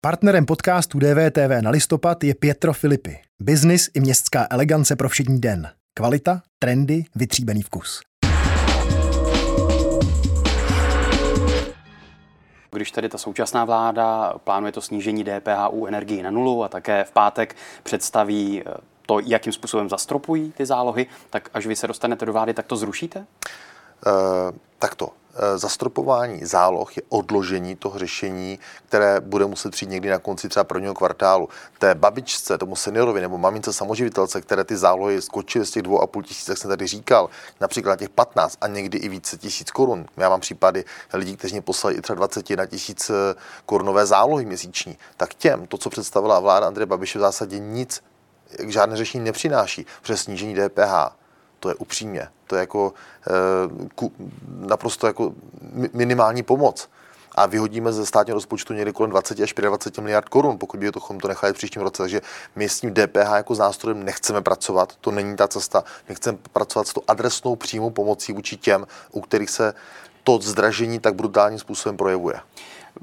Partnerem podcastu DVTV na listopad je Pietro Filipi. Biznis i městská elegance pro všední den. Kvalita, trendy, vytříbený vkus. Když tady ta současná vláda plánuje to snížení DPH u energií na nulu a také v pátek představí to, jakým způsobem zastropují ty zálohy, tak až vy se dostanete do vlády, tak to zrušíte? Takto. Zastropování záloh je odložení toho řešení, které bude muset přijít někdy na konci třeba prvního kvartálu. Té babičce, tomu seniorovi nebo mamince samoživitelce, které ty zálohy skočily z těch 2 500, jak jsem tady říkal, například těch 15 a někdy i více tisíc korun. Já mám případy lidí, kteří mě poslali i třeba 21 000 korunové zálohy měsíční. Tak těm to, co představila vláda Andreje Babiše, v zásadě nic, žádné řešení nepřináší přes snížení DPH. To je upřímně, to je jako naprosto jako minimální pomoc. A vyhodíme ze státního rozpočtu někdy kolem 20 až 25 miliard korun, pokud bychom to nechali v příštím roce. Takže my s tím DPH jako s nástrojem nechceme pracovat, to není ta cesta. My chceme pracovat s tou adresnou přímou pomocí vůči těm, u kterých se to zdražení tak brutálním způsobem projevuje.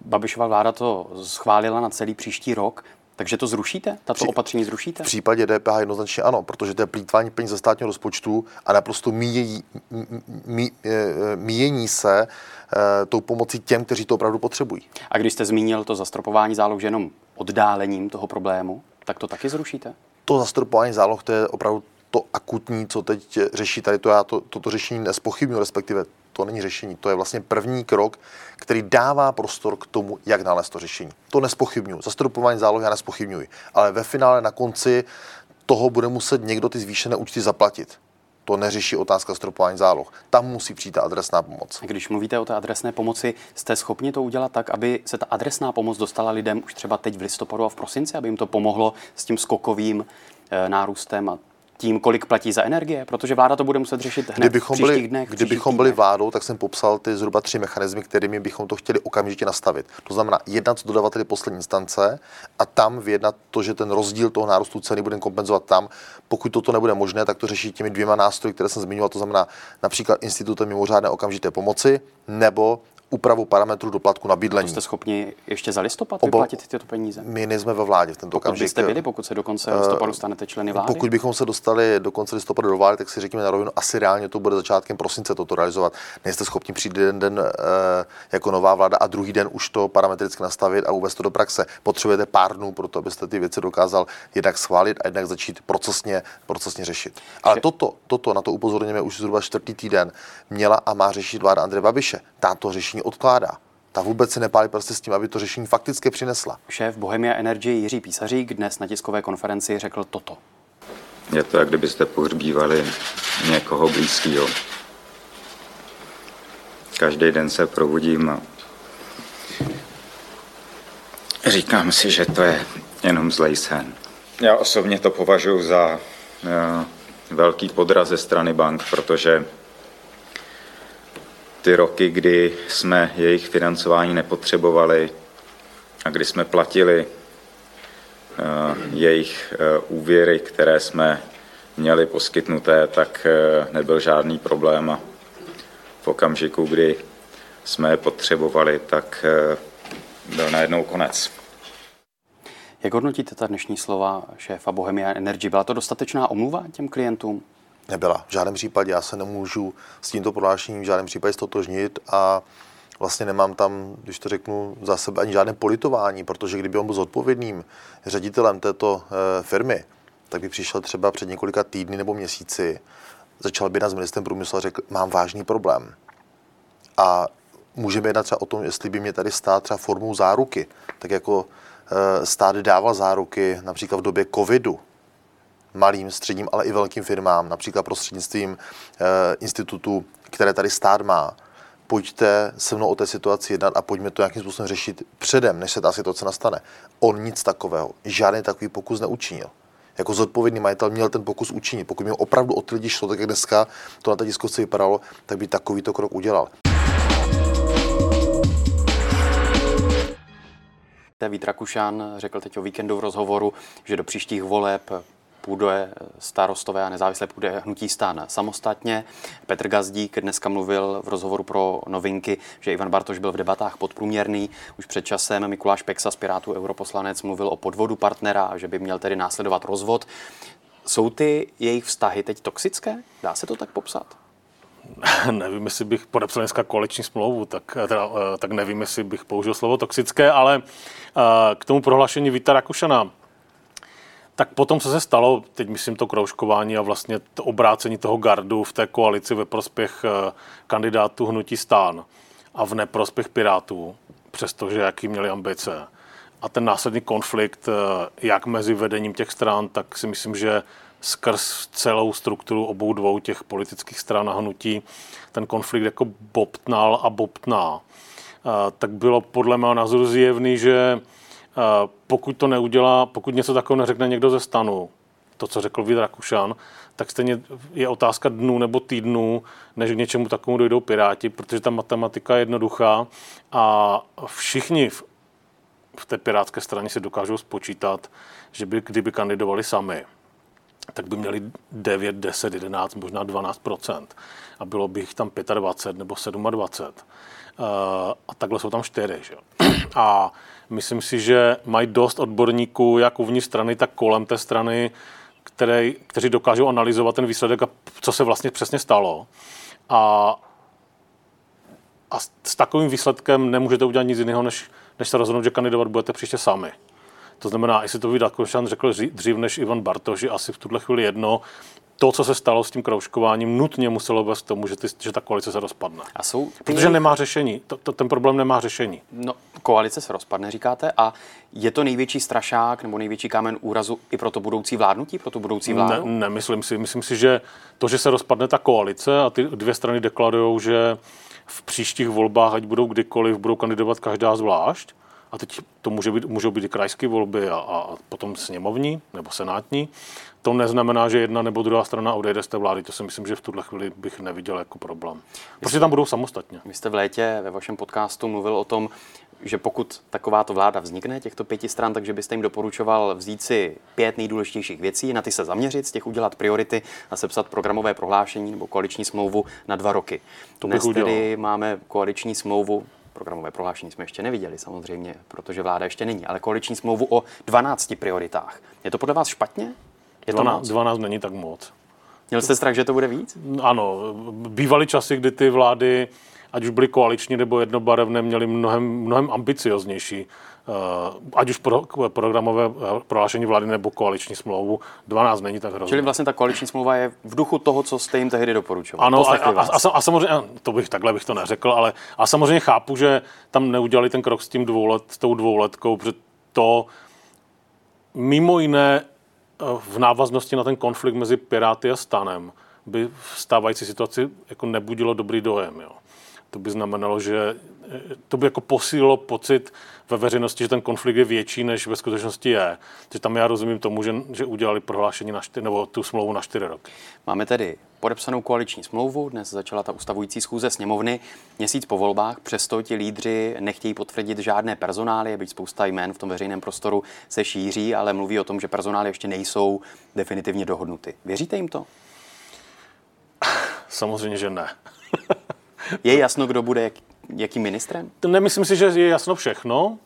Babišova vláda to schválila na celý příští rok. Takže to zrušíte? Tato opatření zrušíte? V případě DPH jednoznačně ano, protože to je plýtvání peněz ze státního rozpočtu a naprosto míjení se tou pomocí těm, kteří to opravdu potřebují. A když jste zmínil to zastropování záloh jenom oddálením toho problému, tak to taky zrušíte? To zastropování záloh, to je opravdu to akutní, co teď řeší tady to. Já toto řešení nezpochybňuji, respektive to není řešení, to je vlastně první krok, který dává prostor k tomu, jak nalézt to řešení. To nezpochybňuji, zastropování zálohy já nezpochybňuji, ale ve finále na konci toho bude muset někdo ty zvýšené účty zaplatit. To neřeší otázka zastropování záloh. Tam musí přijít ta adresná pomoc. Když mluvíte o té adresné pomoci, jste schopni to udělat tak, aby se ta adresná pomoc dostala lidem už třeba teď v listopadu a v prosinci, aby jim to pomohlo s tím skokovým nárůstem a tím, kolik platí za energie, protože vláda to bude muset řešit hned v příštích dnech. Kdybychom byli vládou, tak jsem popsal ty zhruba 3 mechanismy, kterými bychom to chtěli okamžitě nastavit. To znamená jednat s dodavateli poslední instance a tam vyjednat to, že ten rozdíl toho nárůstu ceny budeme kompenzovat tam. Pokud toto nebude možné, tak to řeší těmi 2 nástroji, které jsem zmiňoval, to znamená například institutem mimořádné okamžité pomoci nebo úpravu parametrů doplatku na bydlení. Jste schopni ještě za listopad vyplatit tyto peníze? My nejsme ve vládě v tento okamžik. Pokud byste byli, pokud se do konce listopadu stanete členy vlády? Pokud bychom se dostali do konce listopadu do vlády, tak si řekněme na rovinu, asi reálně to bude začátkem prosince toto realizovat. Nejste schopni přijít jeden den jako nová vláda a druhý den už to parametricky nastavit a uvést to do praxe. Potřebujete pár dnů pro to, abyste ty věci dokázal jednak schválit a jednak začít procesně řešit. Ale toto na to upozorňujeme už zhruba 4. týden, měla a má řešit vláda Andreje Babiše. Tato řešení odkládá. Ta vůbec se nepálí prostě s tím, aby to řešení fakticky přinesla. Šéf Bohemia Energy Jiří Písařík dnes na tiskové konferenci řekl toto. Je to, jak kdybyste pohřbívali někoho blízkého. Každý den se probudím a říkám si, že to je jenom zlej sen. Já osobně to považuji za velký podraz ze strany bank, protože ty roky, kdy jsme jejich financování nepotřebovali a kdy jsme platili jejich úvěry, které jsme měli poskytnuté, tak nebyl žádný problém. A v okamžiku, kdy jsme je potřebovali, tak byl najednou konec. Jak hodnotíte ta dnešní slova šéfa Bohemia Energy? Byla to dostatečná omluva těm klientům? Nebyla. V žádném případě. Já se nemůžu s tímto prohlášením v žádném případě stotožnit a vlastně nemám tam, když to řeknu, za sebe ani žádné politování, protože kdyby on byl zodpovědným ředitelem této firmy, tak by přišel třeba před několika týdny nebo měsíci, začal by nás ministrem průmyslu a řekl, mám vážný problém. A můžeme jednat třeba o tom, jestli by mě tady stát třeba formou záruky, tak jako stát dával záruky například v době covidu, malým, středním, ale i velkým firmám, například prostřednictvím institutů, které tady stát má. Pojďte se mnou o té situaci jednat a pojďme to nějakým způsobem řešit předem, než se ta situace nastane. On nic takového, žádný takový pokus neučinil. Jako zodpovědný majitel měl ten pokus učinit. Pokud mi opravdu od lidí šlo, tak jak dneska to na té tiskovce vypadalo, tak by takovýto krok udělal. David Rakušan řekl teď o víkendu v rozhovoru, že do příštích voleb půjde Starostové a nezávisle půjde hnutí STAN samostatně. Petr Gazdík dneska mluvil v rozhovoru pro Novinky, že Ivan Bartoš byl v debatách podprůměrný. Už před časem Mikuláš Peksa z Pirátů europoslanec mluvil o podvodu partnera a že by měl tedy následovat rozvod. Jsou ty jejich vztahy teď toxické? Dá se to tak popsat? Nevím, jestli bych podepsal dneska koaliční smlouvu, tak nevím, jestli bych použil slovo toxické, ale k tomu prohlášení Víta Rakušana. Tak potom, co se stalo, teď myslím to kroužkování a vlastně to obrácení toho gardu v té koalici ve prospěch kandidátů hnutí STAN a v neprospěch Pirátů, přestože jaký měli ambice. A ten následný konflikt, jak mezi vedením těch stran, tak si myslím, že skrz celou strukturu obou dvou těch politických stran a hnutí ten konflikt jako bobtnal a bobtná. Tak bylo podle mého názoru zjevný, že pokud to neudělá, pokud něco takového neřekne někdo ze STANu, to, co řekl Vít Rakušan, tak stejně je otázka dnů nebo týdnů, než k něčemu takovému dojdou Piráti, protože ta matematika je jednoduchá a všichni v té pirátské straně si dokážou spočítat, že by, kdyby kandidovali sami, tak by měli 9, 10, 11, možná 12%. A bylo by jich tam 25 nebo 27. A takhle jsou tam 4. Že? A myslím si, že mají dost odborníků, jak uvnitř strany, tak kolem té strany, kteří dokážou analyzovat ten výsledek a co se vlastně přesně stalo. A s takovým výsledkem nemůžete udělat nic jiného, než se rozhodnout, že kandidovat budete příště sami. To znamená, jestli to Vít Rakušan řekl dřív než Ivan Bartoš, že asi v tuhle chvíli jedno, to, co se stalo s tím kroužkováním, nutně muselo vést k tomu, že ta koalice se rozpadne. Protože nemá řešení. Ten problém nemá řešení. No, koalice se rozpadne, říkáte, a je to největší strašák nebo největší kámen úrazu i pro to budoucí vládnutí, pro tu budoucí vládu? Ne, nemyslím si. Myslím si, že to, že se rozpadne ta koalice a ty dvě strany deklarujou, že v příštích volbách, ať budou kdykoliv, budou kandidovat každá zvlášť. A teď to můžou být i krajské volby a potom sněmovní nebo senátní. To neznamená, že jedna nebo druhá strana odejde z té vlády. To si myslím, že v tuhle chvíli bych neviděl jako problém. Prostě tam budou samostatně. Vy jste v létě ve vašem podcastu mluvil o tom, že pokud takováto vláda vznikne, těchto 5 stran, takže byste jim doporučoval vzít si 5 nejdůležitějších věcí, na ty se zaměřit, z těch udělat priority a sepsat programové prohlášení nebo koaliční smlouvu na 2 roky. Dnes tedy máme koaliční smlouvu. Programové prohlášení jsme ještě neviděli samozřejmě, protože vláda ještě není, ale koaliční smlouvu o 12 prioritách. Je to podle vás špatně? Je 12 není tak moc. Měl jste strach, že to bude víc? Ano, bývaly časy, kdy ty vlády, ať už byly koaliční nebo jednobarevné, měly mnohem ambicioznější, ať už programové prohlášení vlády nebo koaliční smlouvu. 12 není tak hrozné. Čili vlastně ta koaliční smlouva je v duchu toho, co jste jim tehdy doporučoval. Ano, a samozřejmě, takhle bych to neřekl, ale a samozřejmě chápu, že tam neudělali ten krok s tou dvouletkou, protože to mimo jiné v návaznosti na ten konflikt mezi Piráty a STANem by v stávající situaci jako nebudilo dobrý dojem, jo. To by znamenalo, že to by jako posílilo pocit ve veřejnosti, že ten konflikt je větší, než ve skutečnosti je. Takže tam já rozumím tomu, že udělali prohlášení nebo tu smlouvu na 4 roky. Máme tedy podepsanou koaliční smlouvu, dnes začala ta ustavující schůze sněmovny, měsíc po volbách, přesto ti lídři nechtějí potvrdit žádné personály, byť spousta jmén v tom veřejném prostoru se šíří, ale mluví o tom, že personály ještě nejsou definitivně dohodnuty. Věříte jim to? Samozřejmě, že ne. Je jasno, kdo bude jakým ministrem? Nemyslím si, že je jasno všechno,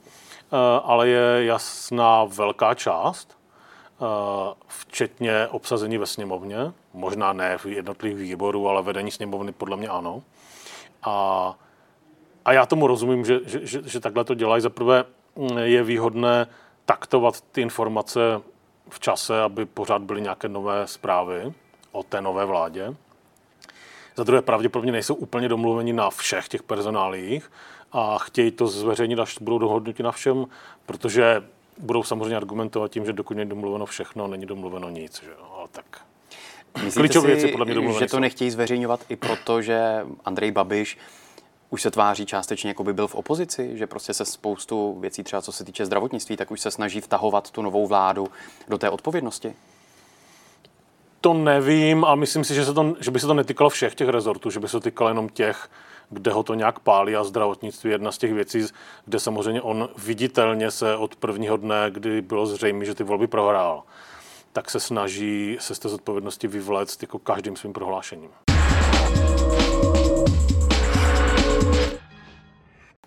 ale je jasná velká část, včetně obsazení ve sněmovně. Možná ne v jednotlivých výborů, ale vedení sněmovny podle mě ano. A já tomu rozumím, že takhle to dělají. Zaprvé je výhodné taktovat ty informace v čase, aby pořád byly nějaké nové zprávy o té nové vládě. Za druhé, pravděpodobně nejsou úplně domluveni na všech těch personáliích a chtějí to zveřejnit, až budou dohodnuti na všem, protože budou samozřejmě argumentovat tím, že dokud není domluveno všechno, není domluveno nic. Že? Ale tak. Klíčové věci podle mě domluveno. Že to nechtějí zveřejňovat i proto, že Andrej Babiš už se tváří částečně, jako by byl v opozici, že prostě se spoustu věcí, třeba co se týče zdravotnictví, tak už se snaží vtahovat tu novou vládu do té odpovědnosti? To nevím, ale myslím si, že by se to netýkalo všech těch rezortů, že by se to týkalo jenom těch, kde ho to nějak pálí, a zdravotnictví je jedna z těch věcí, kde samozřejmě on viditelně se od prvního dne, kdy bylo zřejmé, že ty volby prohrál, tak se snaží se z té zodpovědnosti vyvléct jako každým svým prohlášením.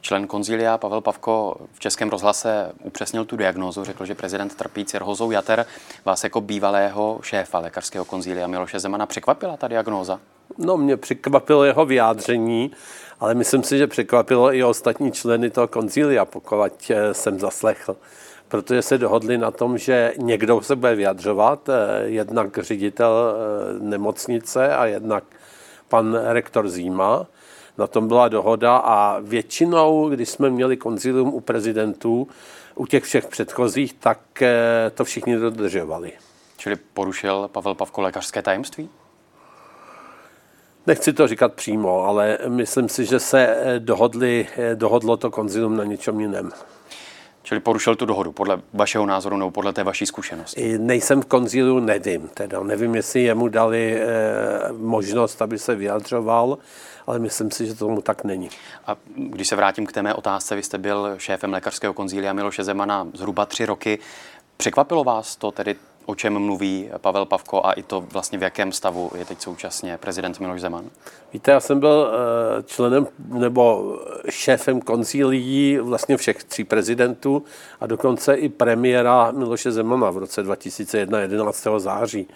Člen konzilia Pavel Pafko v Českém rozhlase upřesnil tu diagnózu, řekl, že prezident trpí cirhózou jater. Vás jako bývalého šéfa lékařského konzilia Miloše Zemana překvapila ta diagnóza? No, mě překvapilo jeho vyjádření, ale myslím si, že překvapilo i ostatní členy toho konzilia, pokud jsem zaslechl. Protože se dohodli na tom, že někdo se bude vyjadřovat, jednak ředitel nemocnice a jednak pan rektor Zíma. Na tom byla dohoda a většinou, když jsme měli konzilium u prezidentů, u těch všech předchozích, tak to všichni dodržovali. Čili porušil Pavel Pafko lékařské tajemství? Nechci to říkat přímo, ale myslím si, že se dohodlo to konzilium na něčem jiném. Čili porušil tu dohodu, podle vašeho názoru nebo podle té vaší zkušenosti? Nejsem v konziliu, nevím, jestli jemu dali možnost, aby se vyjadřoval, ale myslím si, že tomu tak není. A když se vrátím k té mé otázce, vy jste byl šéfem lékařského konzilia Miloše Zemana zhruba 3 roky. Překvapilo vás to tedy, o čem mluví Pavel Pafko a i to vlastně, v jakém stavu je teď současně prezident Miloš Zeman? Víte, já jsem byl členem nebo šéfem konzilií vlastně všech 3 prezidentů a dokonce i premiéra Miloše Zemana v roce 2001, 11. září.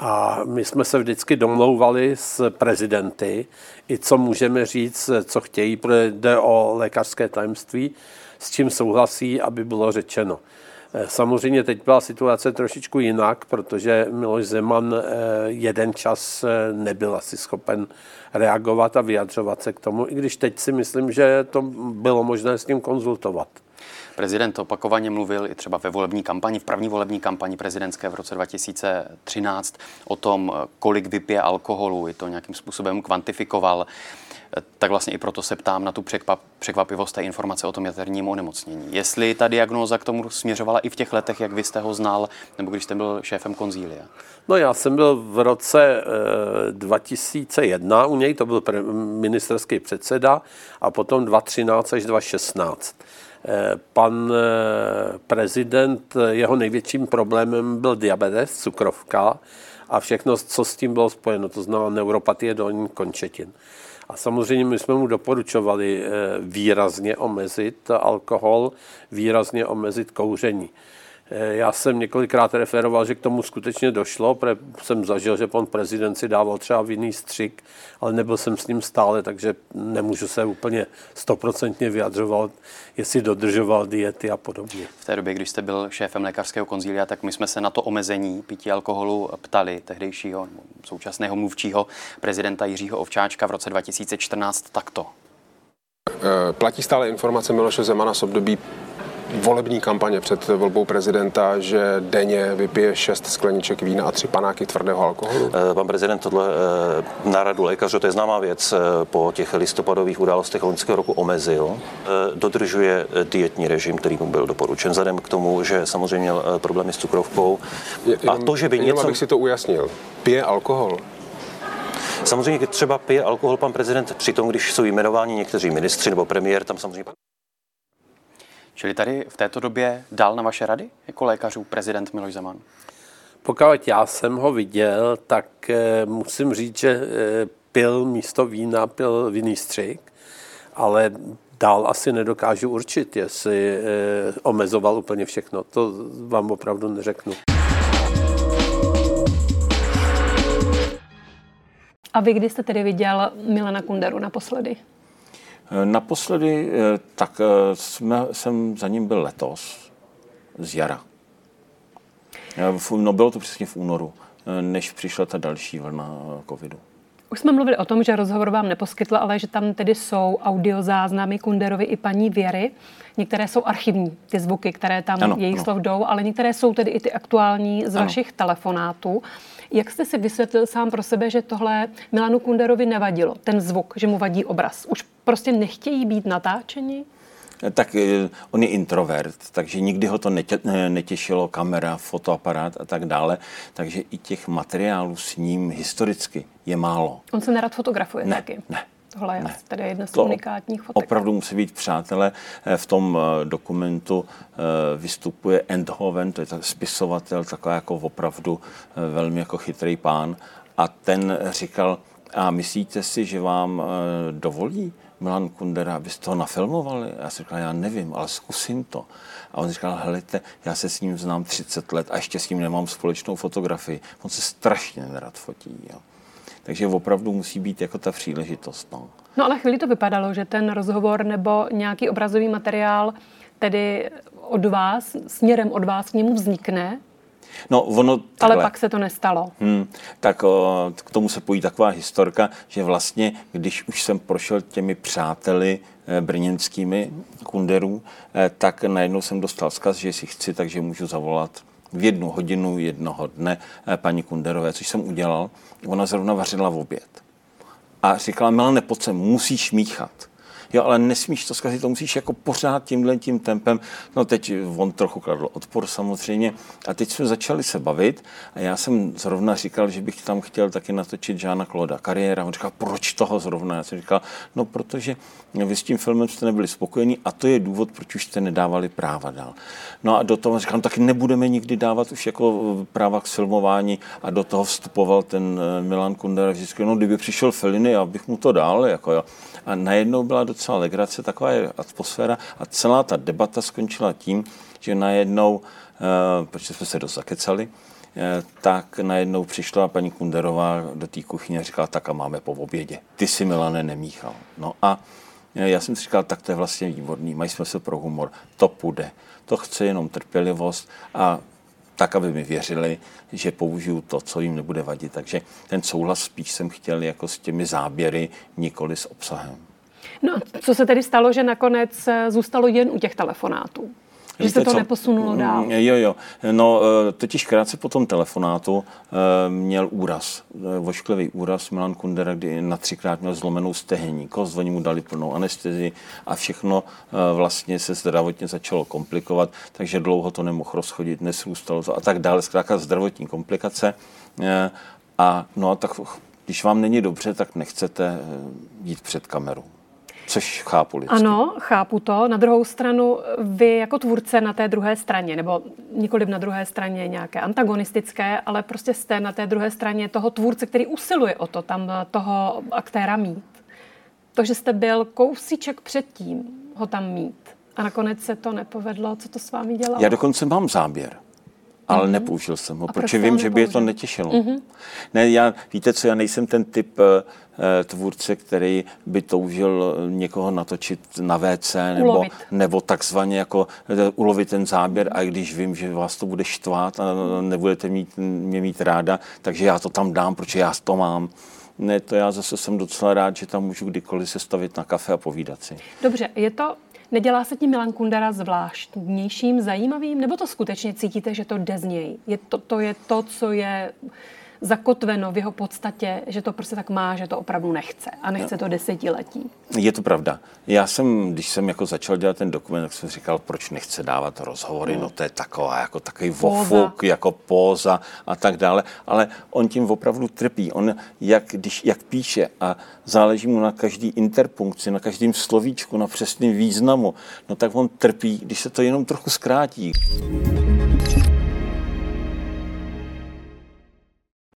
A my jsme se vždycky domlouvali s prezidenty, i co můžeme říct, co chtějí, protože jde o lékařské tajemství, s čím souhlasí, aby bylo řečeno. Samozřejmě teď byla situace trošičku jinak, protože Miloš Zeman jeden čas nebyl asi schopen reagovat a vyjadřovat se k tomu, i když teď si myslím, že to bylo možné s ním konzultovat. Prezident opakovaně mluvil i třeba ve volební kampani, v první volební kampani prezidentské v roce 2013 o tom, kolik vypije alkoholu, i to nějakým způsobem kvantifikoval. Tak vlastně i proto se ptám na tu překvapivost té informace o tom jaterním onemocnění. Jestli ta diagnóza k tomu směřovala i v těch letech, jak vy jste ho znal, nebo když jste byl šéfem konzília? No, já jsem byl v roce 2001, u něj to byl ministerský předseda a potom 2013 až 2016. Pan prezident, jeho největším problémem byl diabetes, cukrovka a všechno, co s tím bylo spojeno, to znamená neuropatie dolních končetin. A samozřejmě my jsme mu doporučovali výrazně omezit alkohol, výrazně omezit kouření. Já jsem několikrát referoval, že k tomu skutečně došlo, protože jsem zažil, že pan prezident si dával třeba vinný střik, ale nebyl jsem s ním stále, takže nemůžu se úplně 100% vyjadřovat, jestli dodržoval diety a podobně. V té době, když jste byl šéfem lékařského konzilia, tak my jsme se na to omezení pití alkoholu ptali tehdejšího současného mluvčího prezidenta Jiřího Ovčáčka v roce 2014 takto. Platí stále informace Miloše Zemana z období volební kampaně před volbou prezidenta, že denně vypije 6 skleniček vína a 3 panáky tvrdého alkoholu? Pan prezident tohle na radu lékařů, to je známá věc, po těch listopadových událostech loňského roku omezil. Dodržuje dietní režim, který mu byl doporučen, vzhledem k tomu, že samozřejmě měl problémy s cukrovkou. A to, že by něco... abych si to ujasnil. Pije alkohol? Samozřejmě třeba pije alkohol pan prezident přitom, když jsou jmenováni někteří ministři nebo premiér, tam samozřejmě... Čili tady v této době dál na vaše rady jako lékařů prezident Miloš Zeman? Pokud já jsem ho viděl, tak musím říct, že pil místo vína, pil vinný střik, ale dál asi nedokážu určit, jestli omezoval úplně všechno. To vám opravdu neřeknu. A vy kdy jste tedy viděl Milana Kunderu naposledy? Naposledy, tak jsem za ním byl letos, z jara. No, bylo to přesně v únoru, než přišla ta další vlna covidu. Už jsme mluvili o tom, že rozhovor vám neposkytla, ale že tam tedy jsou audiozáznamy Kunderovi i paní Věry. Některé jsou archivní, ty zvuky, které tam jejich slov jdou, ale některé jsou tedy i ty aktuální z vašich telefonátů. Jak jste si vysvětlil sám pro sebe, že tohle Milanu Kunderovi nevadilo, ten zvuk, že mu vadí obraz? Už prostě nechtějí být natáčeni? Tak on je introvert, takže nikdy ho to netěšilo, kamera, fotoaparát a tak dále, takže i těch materiálů s ním historicky je málo. On se nerad fotografuje taky? Ne, Tohle je tedy jedna z unikátních fotek. Opravdu musí být, přátelé, v tom dokumentu vystupuje Endhoven, to je tak spisovatel, takový jako opravdu velmi jako chytrý pán, a ten říkal: a myslíte si, že vám dovolí Milan Kundera, abyste toho nafilmovali? Já jsem říkal, já nevím, ale zkusím to. A on říkal, helejte, já se s ním znám 30 let a ještě s ním nemám společnou fotografii. On se strašně nerad fotí. Jo. Takže opravdu musí být jako ta příležitost. No. No ale chvíli to vypadalo, že ten rozhovor nebo nějaký obrazový materiál tedy od vás, směrem od vás k němu vznikne. No, ono takhle. Ale pak se to nestalo. Tak k tomu se pojí taková historka, že vlastně, když už jsem prošel těmi přáteli brněnskými Kunderů, tak najednou jsem dostal vzkaz, že si chci, takže můžu zavolat v 1 hodinu jednoho dne paní Kunderové, což jsem udělal. Ona zrovna vařila v oběd. A říkala, Milane, pojď sem, musíš míchat. Jo, ale nesmíš to zkazit, to musíš jako pořád tímhletím tempem. No teď on trochu kladl odpor samozřejmě a teď jsme začali se bavit a já jsem zrovna říkal, že bych tam chtěl taky natočit Jeana-Clauda Kariéra. On říkal, proč toho zrovna? Já jsem říkal, no protože vy s tím filmem jste nebyli spokojení a to je důvod, proč už jste nedávali práva dál. No a do toho říkal, no tak nebudeme nikdy dávat už jako práva k filmování a do toho vstupoval ten Milan Kundera vždycky, no kdyby přišel Fellini, já bych mu to dal, jako jo. A najednou byla docela legrace, taková je atmosféra a celá ta debata skončila tím, že najednou, protože jsme se dost zakecali, tak najednou přišla paní Kunderová do té kuchyně a říkala, tak a máme po obědě. Ty si, Milane, nemíchal. No a já jsem si říkal, tak to je vlastně výborný, mají jsme se pro humor, to půjde, to chce jenom trpělivost a tak, aby mi věřili, že použiju to, co jim nebude vadit. Takže ten souhlas spíš jsem chtěl jako s těmi záběry, nikoli s obsahem. No a co se tedy stalo, že nakonec zůstalo jen u těch telefonátů? Že se to neposunulo dál? Jo. No, totiž krátce po tom telefonátu měl úraz, vošklivý úraz Milan Kundera, kdy na 3krát měl zlomenou stehenní kost, oni mu dali plnou anestezii a všechno vlastně se zdravotně začalo komplikovat, takže dlouho to nemohl rozchodit, nesrůstalo to a tak dále, zkrátka zdravotní komplikace. A no, tak když vám není dobře, tak nechcete jít před kameru. Což chápu lidsky. Ano, chápu to. Na druhou stranu, vy jako tvůrce na té druhé straně, nebo nikoliv na druhé straně nějaké antagonistické, ale prostě jste na té druhé straně toho tvůrce, který usiluje o to, tam toho aktéra mít. To, že jste byl kousíček předtím ho tam mít a nakonec se to nepovedlo, co to s vámi dělalo? Já dokonce mám záběr. Ale nepoužil jsem ho, protože vím, že by je to netěšilo. Ne, víte co, já nejsem ten typ tvůrce, který by toužil někoho natočit na WC nebo takzvaně jako ulovit ten záběr, a když vím, že vás to bude štvát a nebudete mě mít ráda, takže já to tam dám, protože já to mám. Ne, to já zase jsem docela rád, že tam můžu kdykoliv se stavit na kafe a povídat si. Dobře, je to... Nedělá se tím Milan Kundera zvláštnějším, zajímavým? Nebo to skutečně cítíte, že to jde z něj? To je to, co je zakotveno v jeho podstatě, že to prostě tak má, že to opravdu nechce. A nechce to desetiletí. Je to pravda. Já jsem, když jsem jako začal dělat ten dokument, tak jsem říkal, proč nechce dávat rozhovory, no to je taková, jako takový vofuk, jako póza a tak dále. Ale on tím opravdu trpí. On, jak píše a záleží mu na každý interpunkci, na každém slovíčku, na přesném významu, no tak on trpí, když se to jenom trochu zkrátí.